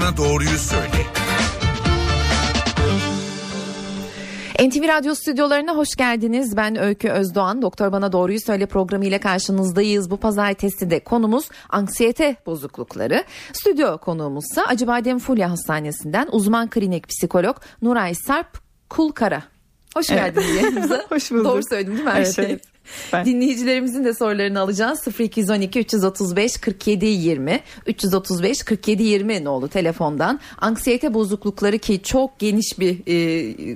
Bana Doğruyu Söyle. NTV Radyo stüdyolarına hoş geldiniz. Ben Öykü Özdoğan. Doktor Bana Doğruyu Söyle programı ile karşınızdayız. Bu pazartesi de konumuz anksiyete bozuklukları. Stüdyo konuğumuzsa Acıbadem Fulya Hastanesi'nden uzman klinik psikolog Nuray Sarp Kulkara. Hoş geldiniz yanımıza. Hoş bulduk. Doğru söyledim değil mi? Evet, şey. Ben. Dinleyicilerimizin de sorularını alacağız. 0212 335 47 20 335 47 20 nolu telefondan. Anksiyete bozuklukları ki çok geniş bir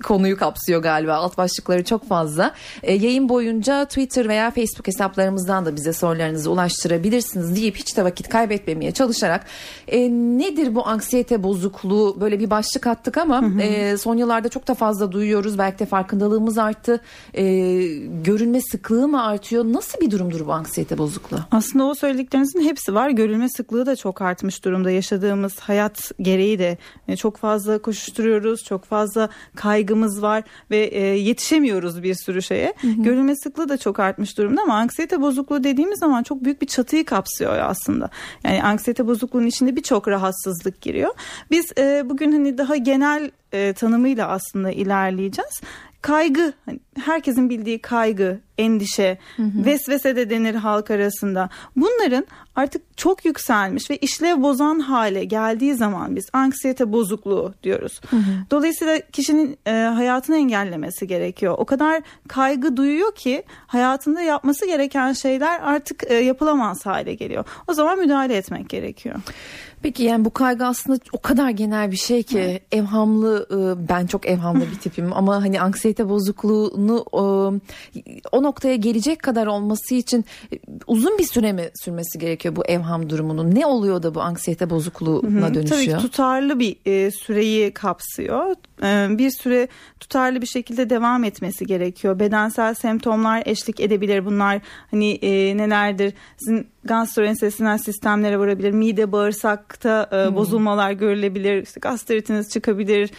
konuyu kapsıyor galiba. Alt başlıkları çok fazla. Yayın boyunca Twitter veya Facebook hesaplarımızdan da bize sorularınızı ulaştırabilirsiniz deyip hiç de vakit kaybetmemeye çalışarak nedir bu anksiyete bozukluğu? Böyle bir başlık attık ama son yıllarda çok da fazla duyuyoruz. Belki de farkındalığımız arttı. Görünme sıklığı mı artıyor? Nasıl bir durumdur bu anksiyete bozukluğu? Aslında o söylediklerinizin hepsi var. Görülme sıklığı da çok artmış durumda. Yaşadığımız hayat gereği de çok fazla koşuşturuyoruz. Çok fazla kaygımız var ve yetişemiyoruz bir sürü şeye. Hı-hı. Görülme sıklığı da çok artmış durumda ama anksiyete bozukluğu dediğimiz zaman çok büyük bir çatıyı kapsıyor aslında. Yani anksiyete bozukluğunun içinde birçok rahatsızlık giriyor. Biz bugün hani daha genel tanımıyla aslında ilerleyeceğiz. Kaygı, herkesin bildiği kaygı, endişe, vesvese de denir halk arasında. Bunların artık çok yükselmiş ve işlev bozan hale geldiği zaman biz anksiyete bozukluğu diyoruz. Hı hı. Dolayısıyla kişinin hayatını engellemesi gerekiyor. O kadar kaygı duyuyor ki hayatında yapması gereken şeyler artık yapılamaz hale geliyor. O zaman müdahale etmek gerekiyor. Peki yani bu kaygı aslında o kadar genel bir şey ki evhamlı, ben çok evhamlı bir tipim ama hani anksiyete bozukluğunu o noktaya gelecek kadar olması için uzun bir süre mi sürmesi gerekiyor bu evham durumunun? Ne oluyor da bu anksiyete bozukluğuna dönüşüyor? Tabii ki tutarlı bir süreyi kapsıyor. Bir süre tutarlı bir şekilde devam etmesi gerekiyor. Bedensel semptomlar eşlik edebilir. Bunlar hani nelerdir? Sizin gastrointestinal sistemlere vurabilir. Mide, bağırsakta bozulmalar görülebilir. İşte gastritiniz çıkabilir.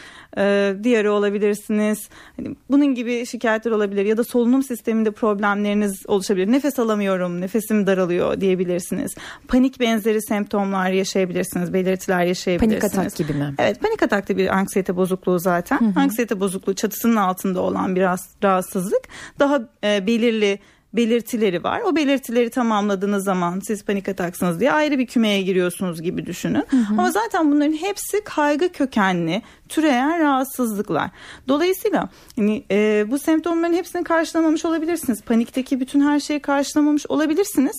Diyare olabilirsiniz. Hani bunun gibi şikayetler olabilir ya da solunum sisteminde problemleriniz oluşabilir. Nefes alamıyorum, nefesim daralıyor diyebilirsiniz. Panik benzeri semptomlar yaşayabilirsiniz, belirtiler yaşayabilirsiniz. Panik atak gibi mi? Evet, panik atak da bir anksiyete bozukluğu zaten. Hı-hı. Anksiyete bozukluğu çatısının altında olan bir rahatsızlık. Daha belirli belirtileri var. O belirtileri tamamladığınız zaman siz panik ataksınız diye ayrı bir kümeye giriyorsunuz gibi düşünün. Hı hı. Ama zaten bunların hepsi kaygı kökenli türeyen rahatsızlıklar. Dolayısıyla yani, bu semptomların hepsini karşılamamış olabilirsiniz. Panikteki bütün her şeyi karşılamamış olabilirsiniz.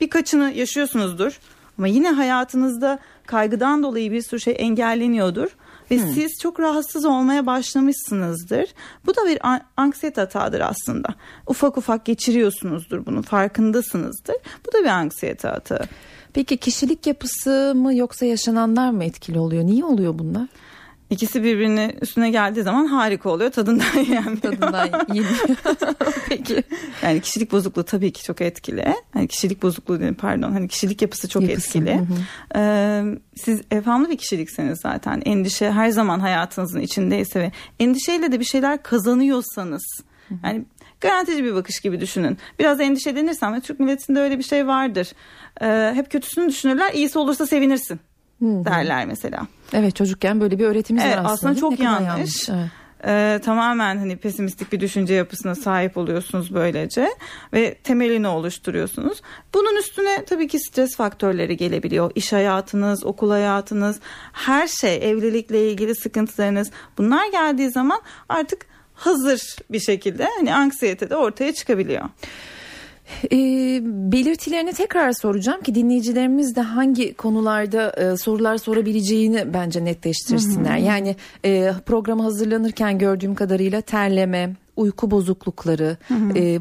Birkaçını yaşıyorsunuzdur. Ama yine hayatınızda kaygıdan dolayı bir sürü şey engelleniyordur. Ve siz çok rahatsız olmaya başlamışsınızdır. Bu da bir anksiyete hatağıdır aslında. Ufak ufak geçiriyorsunuzdur bunu, farkındasınızdır. Bu da bir anksiyete hatağı. Peki kişilik yapısı mı yoksa yaşananlar mı etkili oluyor? Niye oluyor bunlar? İkisi birbirine üstüne geldiği zaman harika oluyor. Tadından yenmiyor. Peki. Yani kişilik bozukluğu tabii ki çok etkili. Yani kişilik bozukluğu değil, pardon. Hani kişilik yapısı çok etkili. Hı hı. Siz evhamlı bir kişilikseniz zaten. Endişe her zaman hayatınızın içindeyse ve endişeyle de bir şeyler kazanıyorsanız. Yani garantici bir bakış gibi düşünün. Biraz endişelenirsem ve Türk milletinde öyle bir şey vardır. Hep kötüsünü düşünürler. İyisi olursa sevinirsin derler mesela. Evet, çocukken böyle bir öğretimimiz var aslında. Aslında çok yanlış. Evet. Tamamen hani pesimistik bir düşünce yapısına sahip oluyorsunuz böylece ve temelini oluşturuyorsunuz. Bunun üstüne tabii ki stres faktörleri gelebiliyor. İş hayatınız, okul hayatınız, her şey, evlilikle ilgili sıkıntılarınız, bunlar geldiği zaman artık hazır bir şekilde hani anksiyete de ortaya çıkabiliyor. Belirtilerini tekrar soracağım ki dinleyicilerimiz de hangi konularda sorular sorabileceğini bence netleştirsinler. Yani programa hazırlanırken gördüğüm kadarıyla terleme, uyku bozuklukları,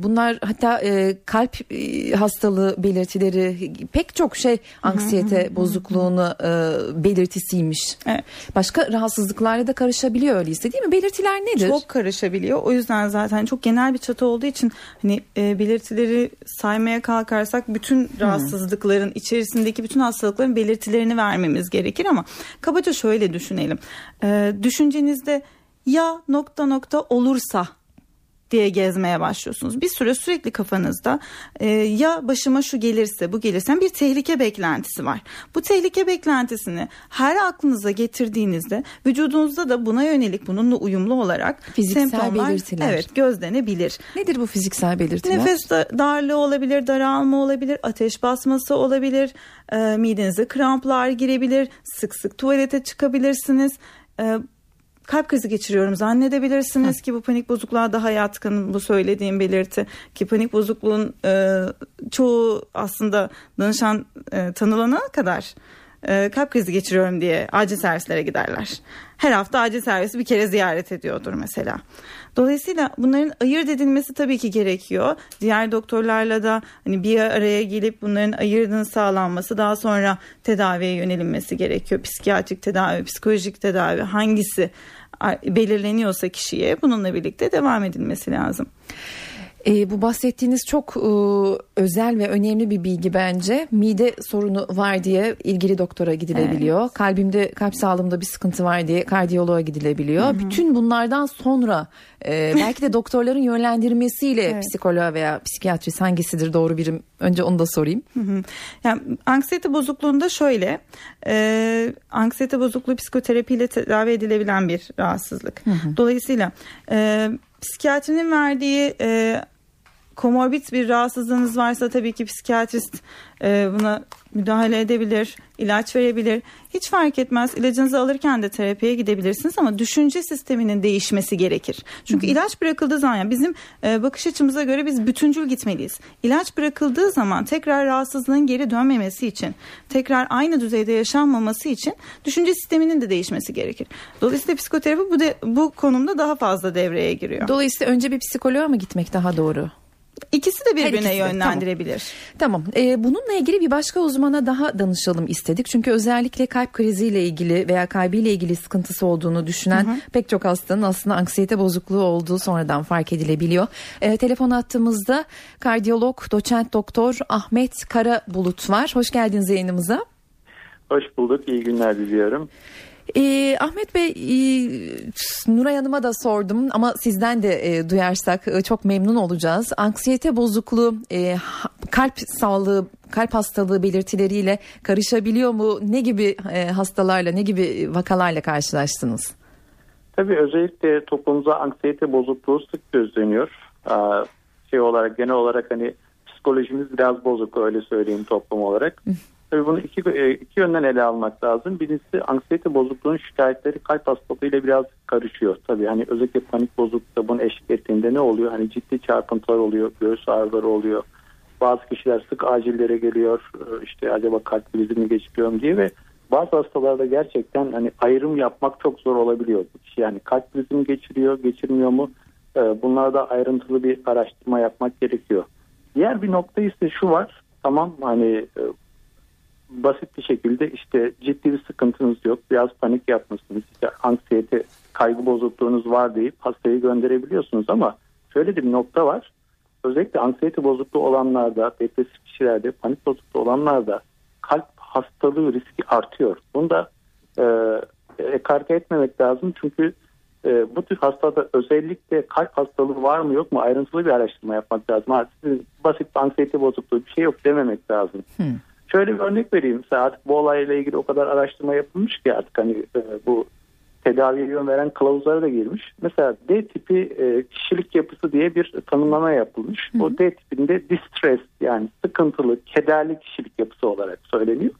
bunlar hatta kalp hastalığı belirtileri, pek çok şey anksiyete bozukluğunu belirtisiymiş. Evet. Başka rahatsızlıklarla da karışabiliyor öyleyse değil mi? Belirtiler nedir? Çok karışabiliyor. O yüzden zaten çok genel bir çatı olduğu için hani belirtileri saymaya kalkarsak bütün rahatsızlıkların içerisindeki bütün hastalıkların belirtilerini vermemiz gerekir ama kabaca şöyle düşünelim. Düşüncenizde ya nokta nokta olursa diye gezmeye başlıyorsunuz. Bir süre sürekli kafanızda ya başıma şu gelirse, bu gelirse bir tehlike beklentisi var. Bu tehlike beklentisini her aklınıza getirdiğinizde vücudunuzda da buna yönelik, bununla uyumlu olarak fiziksel semptomlar, belirtiler. Evet, gözlenebilir. Nedir bu fiziksel belirtiler? Nefes darlığı olabilir, daralma olabilir, ateş basması olabilir, midenize kramplar girebilir, sık sık tuvalete çıkabilirsiniz. Kalp krizi geçiriyorum zannedebilirsiniz ki bu panik bozukluğa daha yatkın bu söylediğim belirti. Ki panik bozukluğun çoğu aslında danışan tanılana kadar kalp krizi geçiriyorum diye acil servislere giderler. Her hafta acil servisi bir kere ziyaret ediyordur mesela. Dolayısıyla bunların ayırt edilmesi tabii ki gerekiyor. Diğer doktorlarla da hani bir araya gelip bunların ayırdının sağlanması, daha sonra tedaviye yönelinmesi gerekiyor. Psikiyatrik tedavi, psikolojik tedavi hangisi belirleniyorsa kişiye bununla birlikte devam edilmesi lazım. Bu bahsettiğiniz çok özel ve önemli bir bilgi bence. Mide sorunu var diye ilgili doktora gidilebiliyor. Evet. Kalp sağlığımda bir sıkıntı var diye kardiyoloğa gidilebiliyor. Hı-hı. Bütün bunlardan sonra belki de doktorların yönlendirmesiyle evet. Psikoloğa veya psikiyatrist hangisidir doğru birim? Önce onu da sorayım. Hı-hı. Yani anksiyete bozukluğunda şöyle, anksiyete bozukluğu psikoterapiyle tedavi edilebilen bir rahatsızlık. Hı-hı. Dolayısıyla psikiyatrinin verdiği komorbid bir rahatsızlığınız varsa tabii ki psikiyatrist buna müdahale edebilir, ilaç verebilir. Hiç fark etmez, ilacınızı alırken de terapiye gidebilirsiniz ama düşünce sisteminin değişmesi gerekir. Çünkü hı-hı. ilaç bırakıldığı zaman, yani bizim bakış açımıza göre biz bütüncül gitmeliyiz. İlaç bırakıldığı zaman tekrar rahatsızlığın geri dönmemesi için, tekrar aynı düzeyde yaşanmaması için düşünce sisteminin de değişmesi gerekir. Dolayısıyla psikoterapi bu konumda daha fazla devreye giriyor. Dolayısıyla önce bir psikoloğa mı gitmek daha doğru? İkisi de birbirine yönlendirebilir. Tamam. Bununla ilgili bir başka uzmana daha danışalım istedik. Çünkü özellikle kalp kriziyle ilgili veya kalbiyle ilgili sıkıntısı olduğunu düşünen hı hı. pek çok hastanın aslında anksiyete bozukluğu olduğu sonradan fark edilebiliyor. Telefon attığımızda kardiyolog, doçent doktor Ahmet Karabulut var. Hoş geldiniz yayınımıza. Hoş bulduk. İyi günler diliyorum. Ahmet Bey, Nuray Hanım'a da sordum ama sizden de duyarsak çok memnun olacağız. Anksiyete bozukluğu kalp hastalığı belirtileriyle karışabiliyor mu? Ne gibi hastalarla, ne gibi vakalarla karşılaştınız? Tabii özellikle toplumda anksiyete bozukluğu sık gözleniyor. Genel olarak hani psikolojimiz biraz bozuk, öyle söyleyeyim toplum olarak. Tabii bunu iki yönden ele almak lazım. Birincisi anksiyete bozukluğunun şikayetleri kalp hastalığıyla biraz karışıyor. Tabii hani özellikle panik bozukluğu bunun eşlik ettiğinde ne oluyor? Hani ciddi çarpıntılar oluyor, göğüs ağrıları oluyor. Bazı kişiler sık acillere geliyor. İşte acaba kalp krizi mi geçiriyorum diye ve bazı hastalarda gerçekten hani ayrım yapmak çok zor olabiliyor. Yani kalp krizi mi geçiriyor, geçirmiyor mu? Bunlarda ayrıntılı bir araştırma yapmak gerekiyor. Diğer bir nokta ise şu var. Tamam hani basit bir şekilde işte ciddi bir sıkıntınız yok, biraz panik yapmışsınız, işte anksiyete kaygı bozukluğunuz var deyip hastayı gönderebiliyorsunuz ama şöyle bir nokta var. Özellikle anksiyete bozukluğu olanlarda, depresif kişilerde, panik bozukluğu olanlarda kalp hastalığı riski artıyor. Bunu da ekarte etmemek lazım çünkü bu tür hastada özellikle kalp hastalığı var mı yok mu ayrıntılı bir araştırma yapmak lazım. Sizin basit bir anksiyete bozukluğu bir şey yok dememek lazım. Şöyle bir örnek vereyim. Artık bu olayla ilgili o kadar araştırma yapılmış ki artık hani bu tedaviye yön veren kılavuzlara da girmiş. Mesela D tipi kişilik yapısı diye bir tanımlama yapılmış. Hı hı. O D tipinde distress, yani sıkıntılı, kederli kişilik yapısı olarak söyleniyor.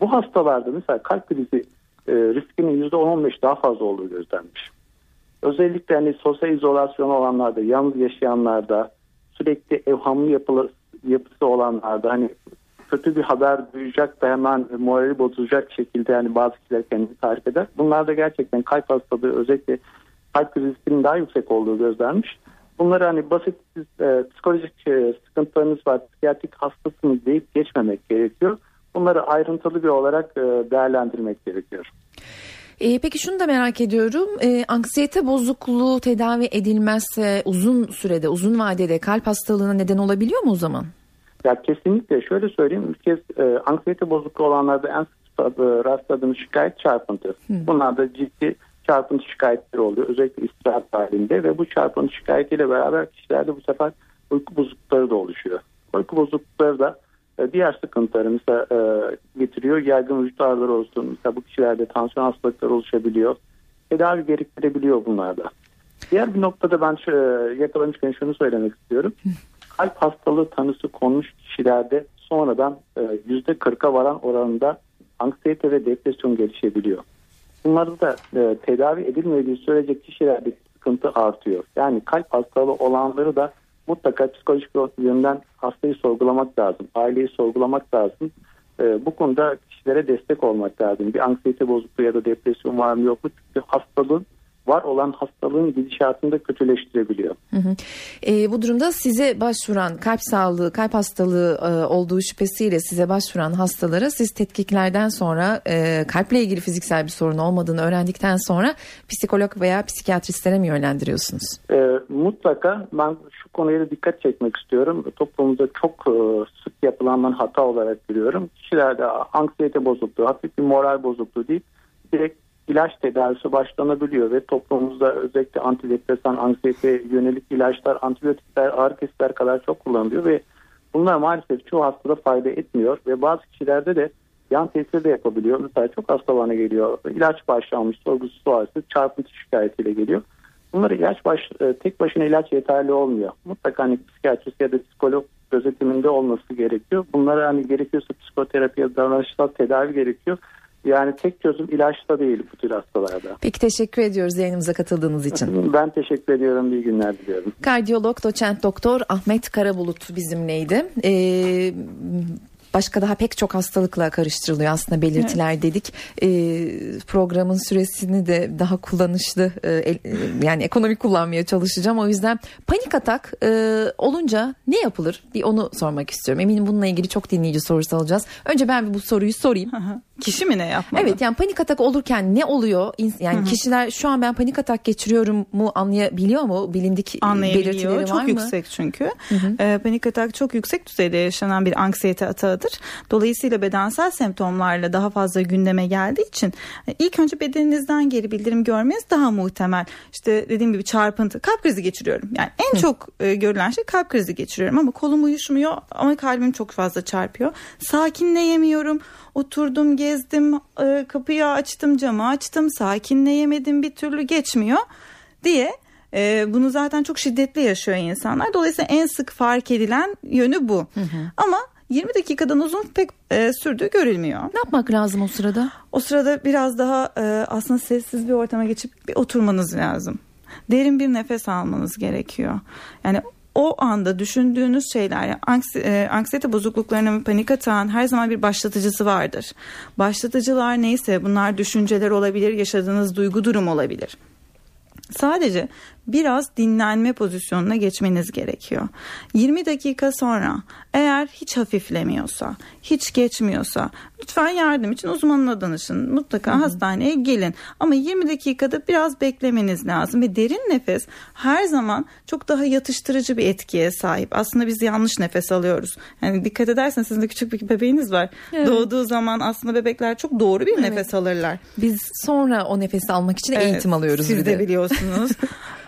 Bu hastalarda mesela kalp krizi riskinin %10-15 daha fazla olduğu gözlenmiş. Özellikle hani sosyal izolasyon olanlarda, yalnız yaşayanlarda, sürekli evhamlı yapısı olanlarda hani kötü bir haber duyacak da hemen morali bozacak şekilde yani bazı kişiler kendini tarif eder. Bunlar da gerçekten kalp hastalığı, özellikle kalp krizinin daha yüksek olduğu gözlenmiş. Bunları hani basit psikolojik sıkıntılarınız var, psikiyatrik hastasınız deyip geçmemek gerekiyor. Bunları ayrıntılı bir olarak değerlendirmek gerekiyor. Peki şunu da merak ediyorum. Anksiyete bozukluğu tedavi edilmezse uzun vadede kalp hastalığına neden olabiliyor mu o zaman? Ya kesinlikle şöyle söyleyeyim, bir kez anksiyete bozukluğu olanlarda en sık rastladığımız şikayet çarpıntı. Bunlarda ciddi çarpıntı şikayetleri oluyor. Özellikle istirahat halinde ve bu çarpıntı şikayetiyle beraber kişilerde bu sefer uyku bozuklukları da oluşuyor. Uyku bozuklukları da diğer sıkıntıları mesela getiriyor. Yaygın vücut ağrıları olsun. Mesela bu kişilerde tansiyon hastalıkları oluşabiliyor. Tedavi gerektirebiliyor bunlarda. Diğer bir noktada ben yakalamışken şunu söylemek istiyorum. Kalp hastalığı tanısı konmuş kişilerde sonradan %40'a varan oranında anksiyete ve depresyon gelişebiliyor. Bunlarda da tedavi edilmediği sürece kişilerdeki sıkıntı artıyor. Yani kalp hastalığı olanları da mutlaka psikolojik yönden hastayı sorgulamak lazım. Aileyi sorgulamak lazım. Bu konuda kişilere destek olmak lazım. Bir anksiyete bozukluğu ya da depresyon var mı yok mu? Çünkü hastalığın var olan hastalığın gidişatını da kötüleştirebiliyor. Hı hı. Bu durumda size başvuran kalp hastalığı olduğu şüphesiyle size başvuran hastalara siz tetkiklerden sonra kalple ilgili fiziksel bir sorun olmadığını öğrendikten sonra psikolog veya psikiyatristlere mi yönlendiriyorsunuz? Mutlaka ben şu konuya da dikkat çekmek istiyorum. Toplumda çok sık yapılan ben hata olarak görüyorum. Kişilerde anksiyete bozukluğu, hafif bir moral bozukluğu deyip direkt İlaç tedavisi başlanabiliyor ve toplumumuzda özellikle antidepresan, anksiyete yönelik ilaçlar, antibiyotikler, ağrı kesiciler kadar çok kullanılıyor ve bunlar maalesef çoğu hastada fayda etmiyor ve bazı kişilerde de yan tesir de yapabiliyor. Mesela çok hasta bana geliyor, ilaç başlanmış, sorgusu sualsiz, çarpıntı şikayetiyle geliyor. Bunları tek başına ilaç yeterli olmuyor. Mutlaka psikiyatrist ya da psikolog gözetiminde olması gerekiyor. Bunlara gerekiyorsa psikoterapi ya da davranışsal tedavi gerekiyor. Yani tek çözüm ilaçta değil bu tür hastalarda. Peki teşekkür ediyoruz yayınımıza katıldığınız için. Ben teşekkür ediyorum. İyi günler diliyorum. Kardiyolog doçent doktor Ahmet Karabulut bizimleydi. Başka daha pek çok hastalıkla karıştırılıyor aslında belirtiler dedik. Programın süresini de daha kullanışlı yani ekonomik kullanmaya çalışacağım. O yüzden panik atak olunca ne yapılır diye onu sormak istiyorum. Eminim bununla ilgili çok dinleyici sorusu alacağız. Önce ben bu soruyu sorayım. Kişi mi ne yapmalı? Evet yani panik atak olurken ne oluyor? Yani kişiler şu an ben panik atak geçiriyorum mu anlayabiliyor mu? Bilindik belirtileri var çok mı? Çok yüksek çünkü. Panik atak çok yüksek düzeyde yaşanan bir anksiyete atağı. Dolayısıyla bedensel semptomlarla daha fazla gündeme geldiği için ilk önce bedeninizden geri bildirim görmeniz daha muhtemel. İşte dediğim gibi çarpıntı, kalp krizi geçiriyorum. Yani en çok görülen şey kalp krizi geçiriyorum ama kolum uyuşmuyor ama kalbim çok fazla çarpıyor. Sakinleyemiyorum. Oturdum, gezdim, kapıyı açtım, camı açtım, sakinleyemedim, bir türlü geçmiyor diye. Bunu zaten çok şiddetli yaşıyor insanlar. Dolayısıyla en sık fark edilen yönü bu. Ama 20 dakikadan uzun pek sürdüğü görülmüyor. Ne yapmak lazım o sırada? O sırada biraz daha aslında sessiz bir ortama geçip bir oturmanız lazım. Derin bir nefes almanız gerekiyor. Yani o anda düşündüğünüz şeyler, yani anksiyete bozukluklarının panik atağın her zaman bir başlatıcısı vardır. Başlatıcılar neyse bunlar düşünceler olabilir, yaşadığınız duygu durum olabilir. Sadece biraz dinlenme pozisyonuna geçmeniz gerekiyor. 20 dakika sonra eğer hiç hafiflemiyorsa, hiç geçmiyorsa lütfen yardım için uzmanına danışın. Mutlaka hastaneye gelin. Ama 20 dakikada biraz beklemeniz lazım. Ve derin nefes her zaman çok daha yatıştırıcı bir etkiye sahip. Aslında biz yanlış nefes alıyoruz. Yani dikkat ederseniz sizin de küçük bir bebeğiniz var. Evet. Doğduğu zaman aslında bebekler çok doğru bir nefes alırlar. Biz sonra o nefesi almak için eğitim alıyoruz. Siz de biliyorsunuz.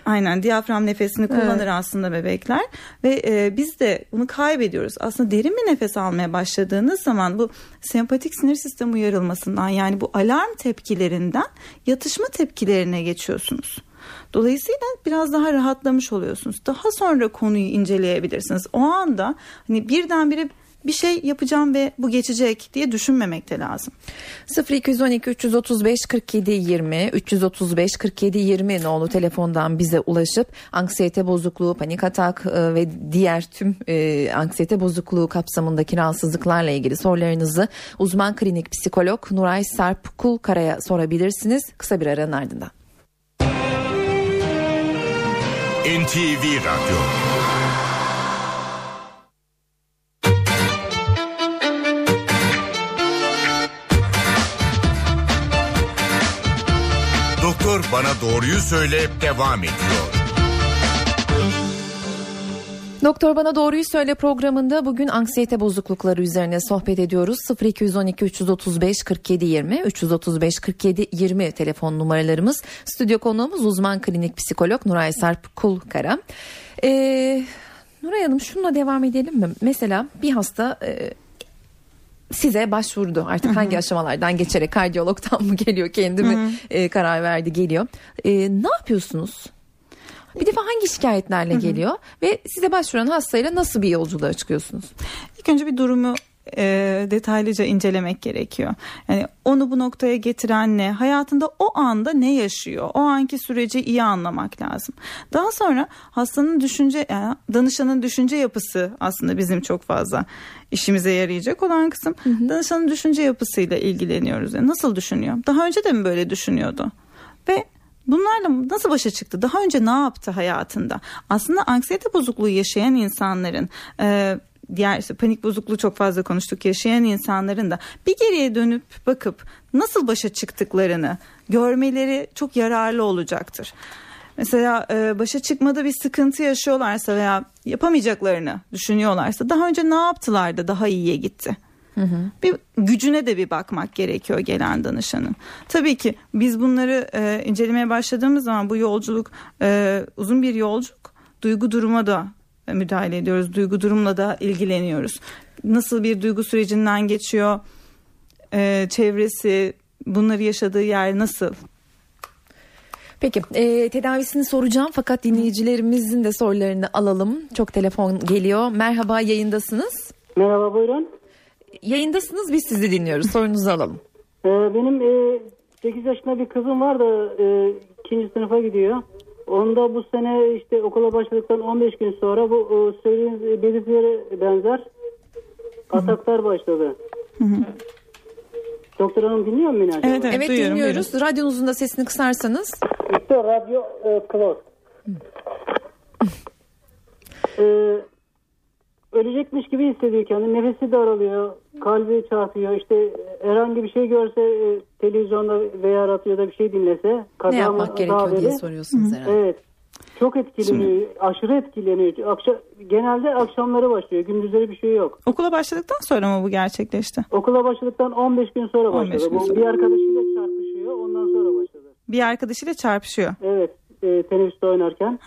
Aynen diyafram nefesini kullanır aslında bebekler ve biz de bunu kaybediyoruz. Aslında derin bir nefes almaya başladığınız zaman bu sempatik sinir sistemi uyarılmasından yani bu alarm tepkilerinden yatışma tepkilerine geçiyorsunuz. Dolayısıyla biraz daha rahatlamış oluyorsunuz. Daha sonra konuyu inceleyebilirsiniz. O anda birdenbire bir şey yapacağım ve bu geçecek diye düşünmemek de lazım. 0212 335 47 20 335 47 20 nolu telefondan bize ulaşıp anksiyete bozukluğu, panik atak ve diğer tüm anksiyete bozukluğu kapsamındaki rahatsızlıklarla ilgili sorularınızı uzman klinik psikolog Nuray Sarp Kulkara'ya sorabilirsiniz. Kısa bir aranın ardından. NTV Radyo Doktor Bana Doğruyu Söyle devam ediyor. Doktor Bana Doğruyu Söyle programında bugün anksiyete bozuklukları üzerine sohbet ediyoruz. 0212 335 47 20 335 47 20 telefon numaralarımız. Stüdyo konuğumuz uzman klinik psikolog Nuray Sarp Kulkara. Nuray Hanım, şununla devam edelim mi? Mesela bir hasta size başvurdu, artık hangi aşamalardan geçerek, kardiyologdan mı geliyor, kendimi karar verdi geliyor. Ne yapıyorsunuz? Bir defa hangi şikayetlerle geliyor ve size başvuran hastayla nasıl bir yolculuğa çıkıyorsunuz? İlk önce bir durumu detaylıca incelemek gerekiyor. Yani onu bu noktaya getiren ne? Hayatında o anda ne yaşıyor? O anki süreci iyi anlamak lazım. Daha sonra hastanın düşünce, yani danışanın düşünce yapısı aslında bizim çok fazla işimize yarayacak olan kısım. Danışanın düşünce yapısıyla ilgileniyoruz. Yani nasıl düşünüyor? Daha önce de mi böyle düşünüyordu? Ve bunlarla nasıl başa çıktı? Daha önce ne yaptı hayatında? Aslında anksiyete bozukluğu yaşayan insanların, diğer işte panik bozukluğu çok fazla konuştuk, yaşayan insanların da bir geriye dönüp bakıp nasıl başa çıktıklarını görmeleri çok yararlı olacaktır. Mesela başa çıkmada bir sıkıntı yaşıyorlarsa veya yapamayacaklarını düşünüyorlarsa daha önce ne yaptılar da daha iyiye gitti? Bir gücüne de bir bakmak gerekiyor gelen danışanın. Tabii ki biz bunları incelemeye başladığımız zaman bu yolculuk uzun bir yolculuk. Duygu duruma da müdahale ediyoruz. Duygu durumla da ilgileniyoruz. Nasıl bir duygu sürecinden geçiyor? Çevresi, bunları yaşadığı yer nasıl? Peki tedavisini soracağım fakat dinleyicilerimizin de sorularını alalım. Çok telefon geliyor. Merhaba, yayındasınız. Merhaba, buyurun. Yayındasınız, biz sizi dinliyoruz. Sorunuzu alalım. Benim 8 yaşında bir kızım var da 2. sınıfa gidiyor. Onda bu sene işte okula başladıktan 15 gün sonra bu söylediğiniz belirtilere benzer ataklar başladı. Doktor Hanım, dinliyor mu beni acaba? Evet, dinliyoruz. Buyurun. Radyonuzun da sesini kısarsanız. İşte radyo close. Ölecekmiş gibi hissediyor kendini. Nefesi daralıyor. Kalbi çarpıyor. İşte herhangi bir şey görse, televizyonda veya radyoda bir şey dinlese, ne yapmak gerekiyor diye soruyorsunuz herhalde. Evet. Çok etkileniyor. Şimdi, aşırı etkileniyor. Genelde akşamları başlıyor. Gündüzleri bir şey yok. Okula başladıktan sonra mı bu gerçekleşti? Okula başladıktan 15 gün sonra başladı. Bir arkadaşıyla çarpışıyor. Ondan sonra başladı. Bir arkadaşıyla çarpışıyor. Evet. Teneffüste oynarken.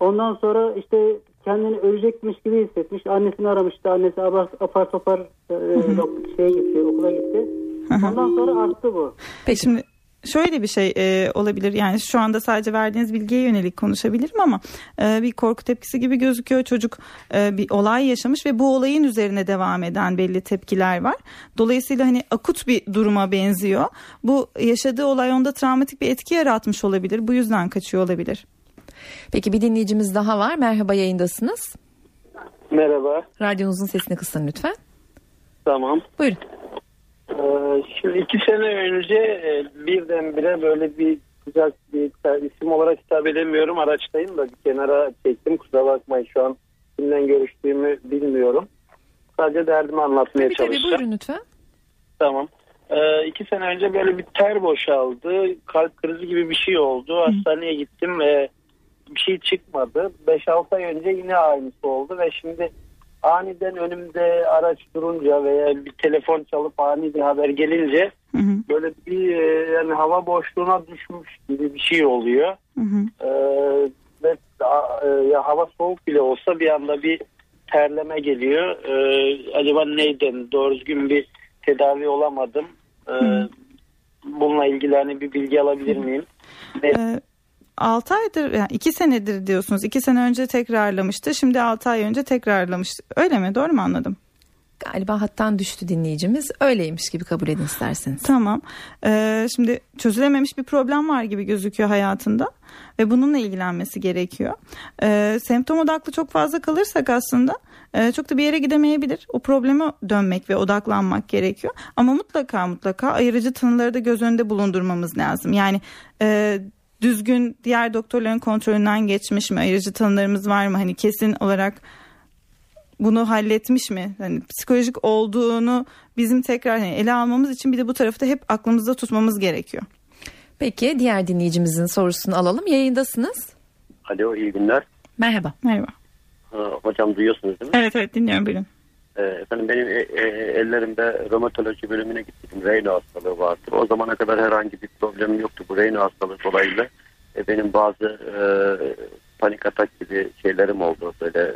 Ondan sonra işte kendini ölecekmiş gibi hissetmiş. Annesini aramıştı. Annesi apar topar gitti, okula gitti. Ondan sonra arttı bu. Peki şimdi şöyle bir şey olabilir. Yani şu anda sadece verdiğiniz bilgiye yönelik konuşabilirim ama bir korku tepkisi gibi gözüküyor. Çocuk bir olay yaşamış ve bu olayın üzerine devam eden belli tepkiler var. Dolayısıyla hani akut bir duruma benziyor. Bu yaşadığı olay onda travmatik bir etki yaratmış olabilir. Bu yüzden kaçıyor olabilir. Peki bir dinleyicimiz daha var. Merhaba, yayındasınız. Merhaba. Radyonuzun sesini kısın lütfen. Tamam. Buyurun. Şimdi 2 sene önce birdenbire böyle bir güzel bir isim olarak hitap edemiyorum. Araçtayım da bir kenara çektim. Kusura bakmayın, şu an kimden görüştüğümü bilmiyorum. Sadece derdimi anlatmaya çalışacağım. Tabii, buyurun lütfen. Tamam. 2 sene önce böyle bir ter boşaldı. Kalp krizi gibi bir şey oldu. Hastaneye gittim ve bir şey çıkmadı. 5-6 ay önce yine aynısı oldu ve şimdi aniden önümde araç durunca veya bir telefon çalıp ani bir haber gelince böyle bir yani hava boşluğuna düşmüş gibi bir şey oluyor. Ve ya hava soğuk bile olsa bir anda bir terleme geliyor. Acaba neyden? Doğru düzgün bir tedavi olamadım. Bununla ilgili hani bir bilgi alabilir miyim? 6 aydır, yani 2 senedir diyorsunuz. 2 sene önce tekrarlamıştı. Şimdi 6 ay önce tekrarlamıştı. Öyle mi? Doğru mu anladım? Galiba hattan düştü dinleyicimiz. Öyleymiş gibi kabul edin isterseniz. Tamam. Şimdi çözülememiş bir problem var gibi gözüküyor hayatında. Ve bununla ilgilenmesi gerekiyor. Semptom odaklı çok fazla kalırsak aslında çok da bir yere gidemeyebilir. O probleme dönmek ve odaklanmak gerekiyor. Ama mutlaka ayırıcı tanıları da göz önünde bulundurmamız lazım. Yani düzgün diğer doktorların kontrolünden geçmiş mi? Ayrıca tanılarımız var mı? Hani kesin olarak bunu halletmiş mi? Hani psikolojik olduğunu bizim tekrar ele almamız için bir de bu tarafı da hep aklımızda tutmamız gerekiyor. Peki diğer dinleyicimizin sorusunu alalım. Yayındasınız. Alo, iyi günler. Merhaba. Hocam duyuyorsunuz değil mi? Evet evet dinliyorum, buyurun. Efendim benim ellerimde romatoloji bölümüne gittim. Reyna hastalığı vardı. O zamana kadar herhangi bir problemim yoktu. Bu Reyna hastalığı dolayısıyla benim bazı panik atak gibi şeylerim oldu. Böyle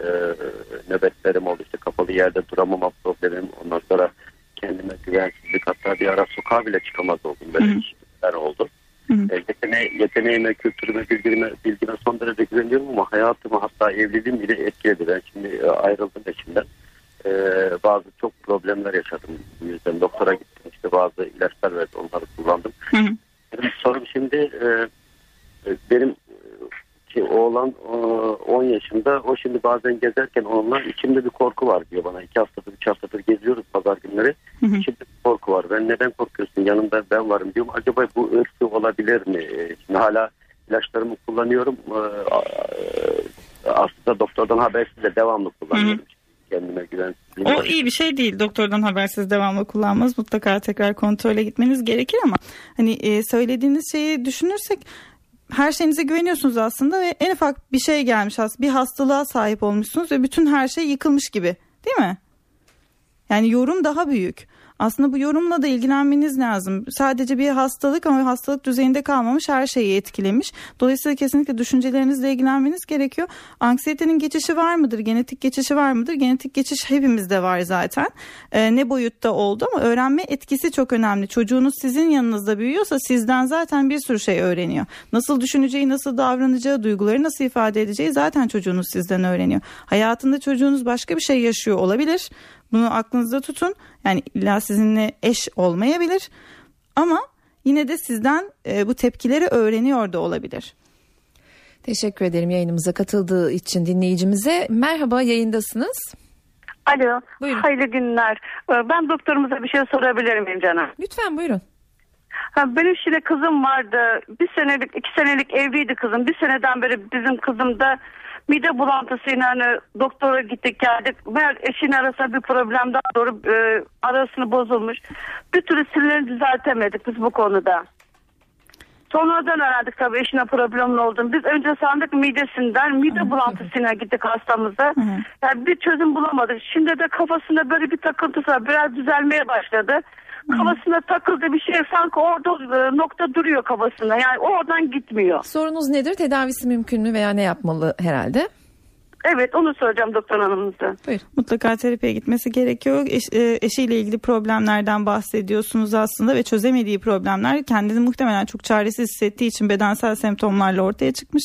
nöbetlerim oldu. İşte kapalı yerde duramama problemim. Ondan sonra kendime güvensizlik, hatta bir ara sokağa bile çıkamaz oldum. Böyle işler oldu. Yeteneğime, kültürüme, bilgime son derece güveniyorum ama hayatımı, hatta evliliğimi bile etkiledi. Ben şimdi ayrıldım eşimden. Bazı çok problemler yaşadım bu yüzden. Doktora gittim, işte bazı ilaçlar verdi, onları kullandım. Sorum şimdi benim oğlan 10 yaşında, o şimdi bazen gezerken onunla içimde bir korku var diyor bana. 2 haftadır 3 haftadır geziyoruz pazar günleri. İçimde bir korku var. Ben neden korkuyorsun, yanımda ben varım diyorum. Acaba bu ırkçı olabilir mi? Şimdi hala ilaçlarımı kullanıyorum. Aslında doktordan habersiz de devamlı kullanıyorum. Kendime güvensizliğim. O iyi bir şey değil. Doktordan habersiz devamlı kullanmanız, mutlaka tekrar kontrole gitmeniz gerekir ama hani söylediğiniz şeyi düşünürsek her şeyinize güveniyorsunuz aslında ve en ufak bir şey gelmiş, bir hastalığa sahip olmuşsunuz ve bütün her şey yıkılmış gibi, değil mi? Yani yorum daha büyük. Aslında bu yorumla da ilgilenmeniz lazım. Sadece bir hastalık ama hastalık düzeyinde kalmamış, her şeyi etkilemiş. Dolayısıyla kesinlikle düşüncelerinizle ilgilenmeniz gerekiyor. Anksiyetenin geçişi var mıdır? Genetik geçişi var mıdır? Genetik geçiş hepimizde var zaten. Ne boyutta oldu ama öğrenme etkisi çok önemli. Çocuğunuz sizin yanınızda büyüyorsa sizden zaten bir sürü şey öğreniyor. Nasıl düşüneceği, nasıl davranacağı, duyguları nasıl ifade edeceği zaten çocuğunuz sizden öğreniyor. Hayatında çocuğunuz başka bir şey yaşıyor olabilir. Bunu aklınızda tutun. Yani illa sizinle eş olmayabilir ama yine de sizden bu tepkileri öğreniyor da olabilir. Teşekkür ederim yayınımıza katıldığı için dinleyicimize. Merhaba, yayındasınız. Alo. Buyurun. Hayırlı günler. Ben doktorumuza bir şey sorabilir miyim canım? Lütfen buyurun. Benim şimdi kızım vardı. 1 senelik 2 senelik evliydi kızım. 1 seneden beri bizim kızım da mide bulantısıyla doktora gittik geldik. Meğer eşin arasında bir problemden doğru arasını bozulmuş. Bir türlü sinirini düzeltemedik biz bu konuda. Sonradan öğrendik tabii eşine problemin olduğunu. Biz önce sandık midesinden, mide bulantısıyla gittik hastamıza. Yani bir çözüm bulamadık. Şimdi de kafasında böyle bir takıntısı var. Biraz düzelmeye başladı. Kafasına takıldı bir şey, sanki orada nokta duruyor kafasında. Yani oradan gitmiyor. Sorunuz nedir? Tedavisi mümkün mü veya ne yapmalı herhalde? Evet, onu soracağım doktor hanımımıza. Buyur. Mutlaka terapiye gitmesi gerekiyor. Eşiyle ilgili problemlerden bahsediyorsunuz aslında ve çözemediği problemler, kendini muhtemelen çok çaresiz hissettiği için bedensel semptomlarla ortaya çıkmış.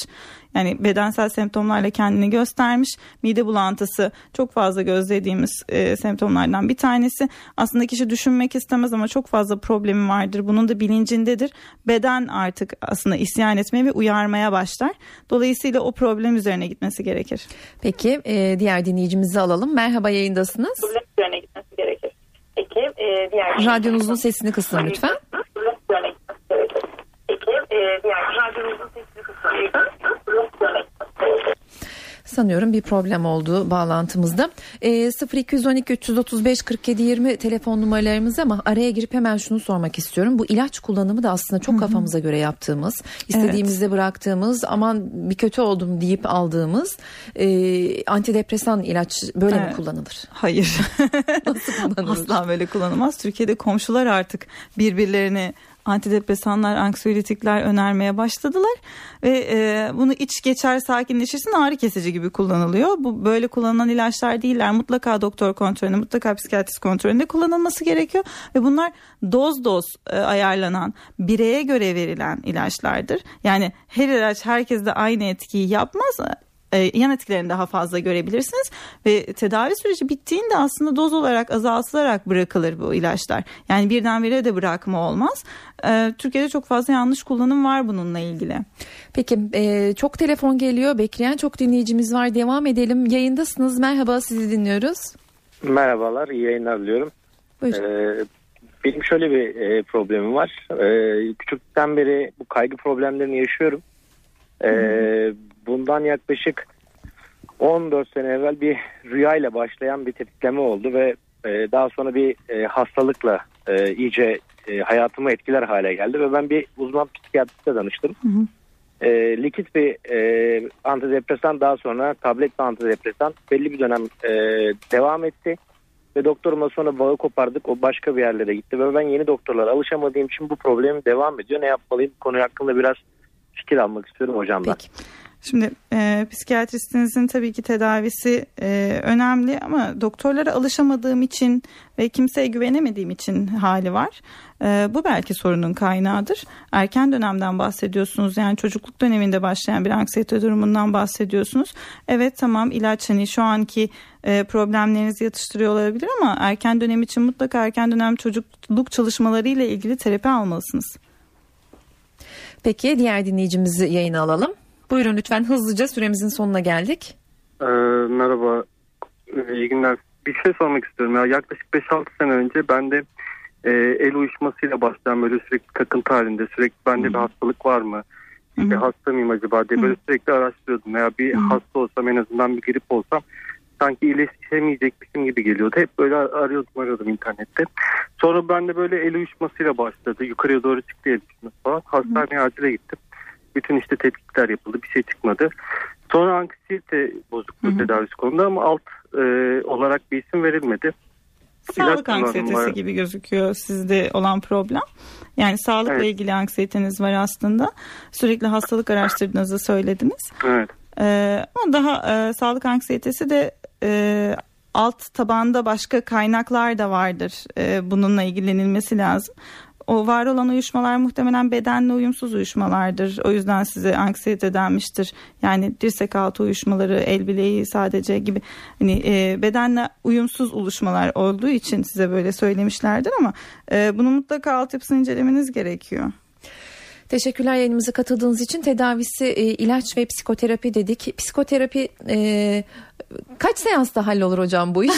Yani bedensel semptomlarla kendini göstermiş. Mide bulantısı çok fazla gözlediğimiz semptomlardan bir tanesi. Aslında kişi düşünmek istemez ama çok fazla problemi vardır. Bunun da bilincindedir. Beden artık aslında isyan etmeye ve uyarmaya başlar. Dolayısıyla o problem üzerine gitmesi gerekir. Peki diğer dinleyicimizi alalım. Merhaba, yayındasınız. Problem üzerine gitmesi gerekir. Peki diğer... Radyonuzun sesini kısın lütfen. Problem üzerine gitmesi gerekir. Peki diğer... Radyonuzun sesini kısın lütfen. Sanıyorum bir problem oldu bağlantımızda. 0212 335 47 20 telefon numaralarımız ama araya girip hemen şunu sormak istiyorum. Bu ilaç kullanımı da aslında çok kafamıza göre yaptığımız, istediğimizde bıraktığımız, aman bir kötü oldum deyip aldığımız antidepresan ilaç böyle mi kullanılır? Hayır. Nasıl kullanılır? Asla böyle kullanılmaz. Türkiye'de komşular artık birbirlerini antidepresanlar, anksiyolytikler önermeye başladılar ve bunu iç geçer, sakinleşirsin, ağrı kesici gibi kullanılıyor. Bu böyle kullanılan ilaçlar değiller. Mutlaka doktor kontrolünde, mutlaka psikiyatrist kontrolünde kullanılması gerekiyor ve bunlar doz ayarlanan, bireye göre verilen ilaçlardır. Yani her ilaç herkeste aynı etkiyi yapmaz. Yan etkilerini daha fazla görebilirsiniz ve tedavi süreci bittiğinde aslında doz olarak azaltılarak bırakılır bu ilaçlar. Yani birdenbire de bırakma olmaz. Türkiye'de çok fazla yanlış kullanım var bununla ilgili. Peki çok telefon geliyor, bekleyen çok dinleyicimiz var. Devam edelim. Yayındasınız. Merhaba, sizi dinliyoruz. Merhabalar, iyi yayınlar diliyorum. Buyurun. Benim şöyle bir problemim var. Küçükten beri bu kaygı problemlerini yaşıyorum. Bundan yaklaşık 14 sene evvel bir rüyayla başlayan bir tetikleme oldu ve daha sonra bir hastalıkla iyice hayatımı etkiler hale geldi ve ben bir uzman psikiyatriste danıştım. likit bir antidepresan, daha sonra tablet bir antidepresan belli bir dönem devam etti. Ve doktorumla sonra bağı kopardık. O başka bir yerlere gitti. Ve ben yeni doktorlara alışamadığım için bu problemim devam ediyor. Ne yapmalıyım? Konu hakkında biraz fikir almak istiyorum hocamdan. Peki. Şimdi psikiyatristinizin tabii ki tedavisi önemli ama doktorlara alışamadığım için ve kimseye güvenemediğim için hali var. Bu belki sorunun kaynağıdır. Erken dönemden bahsediyorsunuz, yani çocukluk döneminde başlayan bir anksiyete durumundan bahsediyorsunuz. Evet, tamam, ilaç hani şu anki problemlerinizi yatıştırıyor olabilir ama erken dönem için mutlaka erken dönem çocukluk çalışmaları ile ilgili terapi almalısınız. Peki, diğer dinleyicimizi yayına alalım. Buyurun lütfen, hızlıca süremizin sonuna geldik. Merhaba, iyi günler. Bir şey sormak istiyorum. Ya, yaklaşık 5-6 sene önce bende el uyuşmasıyla başlayan böyle sürekli takıntı halinde, sürekli bende bir hastalık var mı? İşte hasta mıyım acaba diye böyle sürekli araştırıyordum. Veya bir hasta olsam, en azından bir grip olsam sanki iyileşemeyecekmişim gibi geliyordu. Hep böyle arıyordum internette. Sonra bende böyle el uyuşmasıyla başladı. Yukarıya doğru çıktı el uyuşması falan. Hastaneye acile gittim. Bütün işte tetkikler yapıldı. Bir şey çıkmadı. Sonra anksiyete bozukluğu tedavisi konuda ama alt olarak bir isim verilmedi. Sağlık anksiyetesi gibi gözüküyor sizde olan problem. Yani sağlıkla ilgili anksiyeteniz var aslında. Sürekli hastalık araştırdığınızı söylediniz. Evet. Ama daha sağlık anksiyetesi de alt tabanda başka kaynaklar da vardır. Bununla ilgilenilmesi lazım. O var olan uyuşmalar muhtemelen bedenle uyumsuz uyuşmalardır. O yüzden size anksiyete denmiştir. Yani dirsek altı uyuşmaları, el bileği sadece gibi hani bedenle uyumsuz oluşmalar olduğu için size böyle söylemişlerdir ama bunu mutlaka altyapısını incelemeniz gerekiyor. Teşekkürler yayınımıza katıldığınız için. Tedavisi ilaç ve psikoterapi dedik. Psikoterapi kaç seansta hallolur hocam bu iş?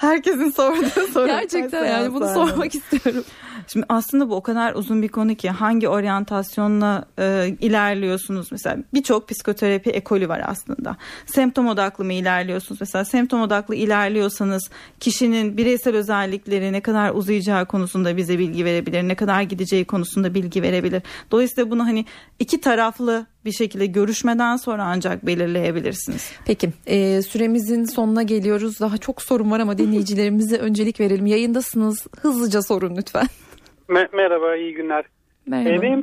Herkesin sorduğu soru. Gerçekten yani bunu sormak istiyorum. Şimdi aslında bu o kadar uzun bir konu ki hangi oryantasyonla ilerliyorsunuz? Mesela birçok psikoterapi ekolü var aslında. Semptom odaklı mı ilerliyorsunuz? Mesela semptom odaklı ilerliyorsanız kişinin bireysel özellikleri ne kadar uzayacağı konusunda bize bilgi verebilir. Ne kadar gideceği konusunda bilgi verebilir. Dolayısıyla bunu hani iki taraflı bir şekilde görüşmeden sonra ancak belirleyebilirsiniz. Peki, süremizin sonuna geliyoruz. Daha çok sorum var ama dinleyicilerimize öncelik verelim. Yayındasınız. Hızlıca sorun lütfen. Merhaba, iyi günler. Merhaba. Benim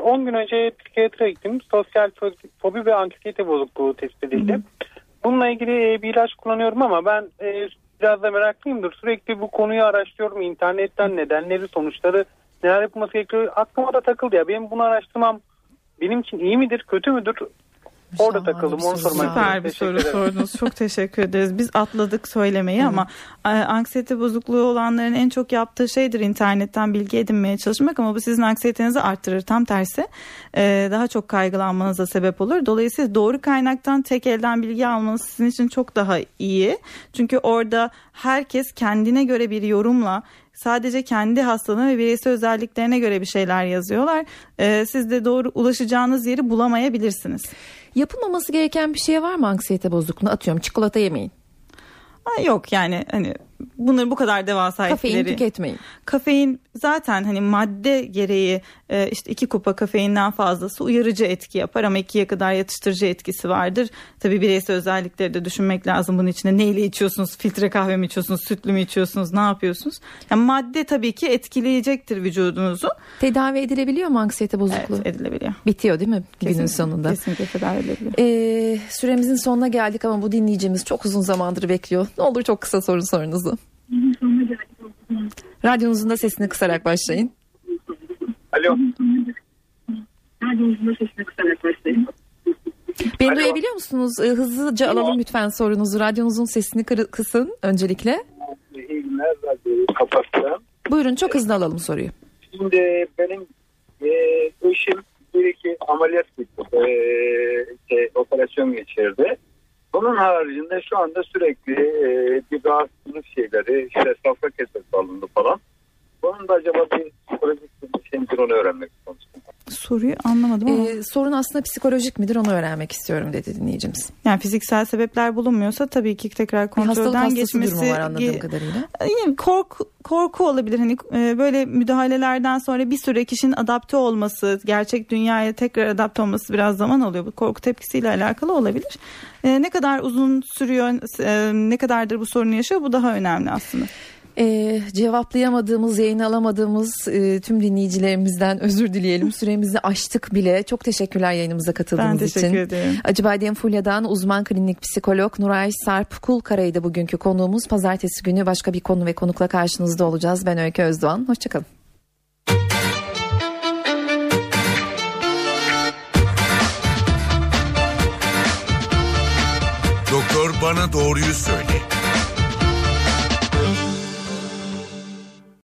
10 gün önce psikiyatriye gittim. Sosyal fobi ve anksiyete bozukluğu tespit edildi. Bununla ilgili bir ilaç kullanıyorum ama ben biraz da meraklıyımdır. Sürekli bu konuyu araştırıyorum. İnternetten nedenleri, sonuçları, neler yapılması gerekiyor. Aklıma da takıldı ya. Benim bunu araştırmam benim için iyi midir, kötü müdür? Orada takıldım. Onu sormak istedim. Süper bir soru sordunuz. Çok teşekkür ederiz. Biz atladık söylemeyi ama anksiyete bozukluğu olanların en çok yaptığı şeydir internetten bilgi edinmeye çalışmak ama bu sizin anksiyetenizi arttırır. Tam tersi daha çok kaygılanmanıza sebep olur. Dolayısıyla doğru kaynaktan tek elden bilgi almanız sizin için çok daha iyi. Çünkü orada herkes kendine göre bir yorumla sadece kendi hastalığına ve bireysel özelliklerine göre bir şeyler yazıyorlar. Siz de doğru ulaşacağınız yeri bulamayabilirsiniz. Yapılmaması gereken bir şey var mı anksiyete bozukluğuna? Atıyorum çikolata yemeyin. Yok yani hani bunları bu kadar devasa etkileri. Kafein tüketmeyin. Kafein zaten hani madde gereği işte 2 kupa kafeinden fazlası uyarıcı etki yapar ama 2'ye kadar yatıştırıcı etkisi vardır. Tabii bireysel özellikleri de düşünmek lazım bunun içinde. Neyle içiyorsunuz? Filtre kahve mi içiyorsunuz? Sütlü mü içiyorsunuz? Ne yapıyorsunuz? Yani madde tabii ki etkileyecektir vücudunuzu. Tedavi edilebiliyor mu anksiyete bozukluğu? Evet, edilebiliyor. Bitiyor değil mi günün sonunda? Kesinlikle tedavi edilebiliyor. Süremizin sonuna geldik ama bu dinleyicimiz çok uzun zamandır bekliyor. Ne olur çok kısa sorunuzu. Radyonuzun da sesini kısarak başlayın. Alo. Beni duyabiliyor musunuz? Hızlıca alalım lütfen sorunuzu. Radyonuzun sesini kısın öncelikle. İyi günler, radyoyu kapattım. Buyurun, çok hızlı alalım soruyu. Şimdi benim eşim bir iki ameliyat geçirdi. Operasyon geçirdi. Bunun haricinde şu anda sürekli bir rahatsızlık şeyleri, işte safra kesesi alındı falan. Bunun da acaba bir psikolojik bir şey mi, onu öğrenmek istiyorum. soruyu anlamadım ama. Sorun aslında psikolojik midir, onu öğrenmek istiyorum dedi dinleyicimiz. Yani fiziksel sebepler bulunmuyorsa tabii ki tekrar kontrolden geçmesi. Hastalık hastası durumu var anladığım kadarıyla. Yani korku olabilir. Hani böyle müdahalelerden sonra bir süre kişinin adapte olması, gerçek dünyaya tekrar adapte olması biraz zaman alıyor. Bu korku tepkisiyle alakalı olabilir. Ne kadar uzun sürüyor, ne kadardır bu sorunu yaşıyor, bu daha önemli aslında. Cevaplayamadığımız, yayın alamadığımız tüm dinleyicilerimizden özür dileyelim. Süremizi aştık bile. Çok teşekkürler yayınımıza katıldığınız için. Ben teşekkür ederim. Acıbadem Fulya'dan uzman klinik psikolog Nuray Sarp Kulkara'ydı bugünkü konuğumuz. Pazartesi günü başka bir konu ve konukla karşınızda olacağız. Ben Öykü Özdoğan. Hoşçakalın. Doktor Bana Doğruyu Söyle.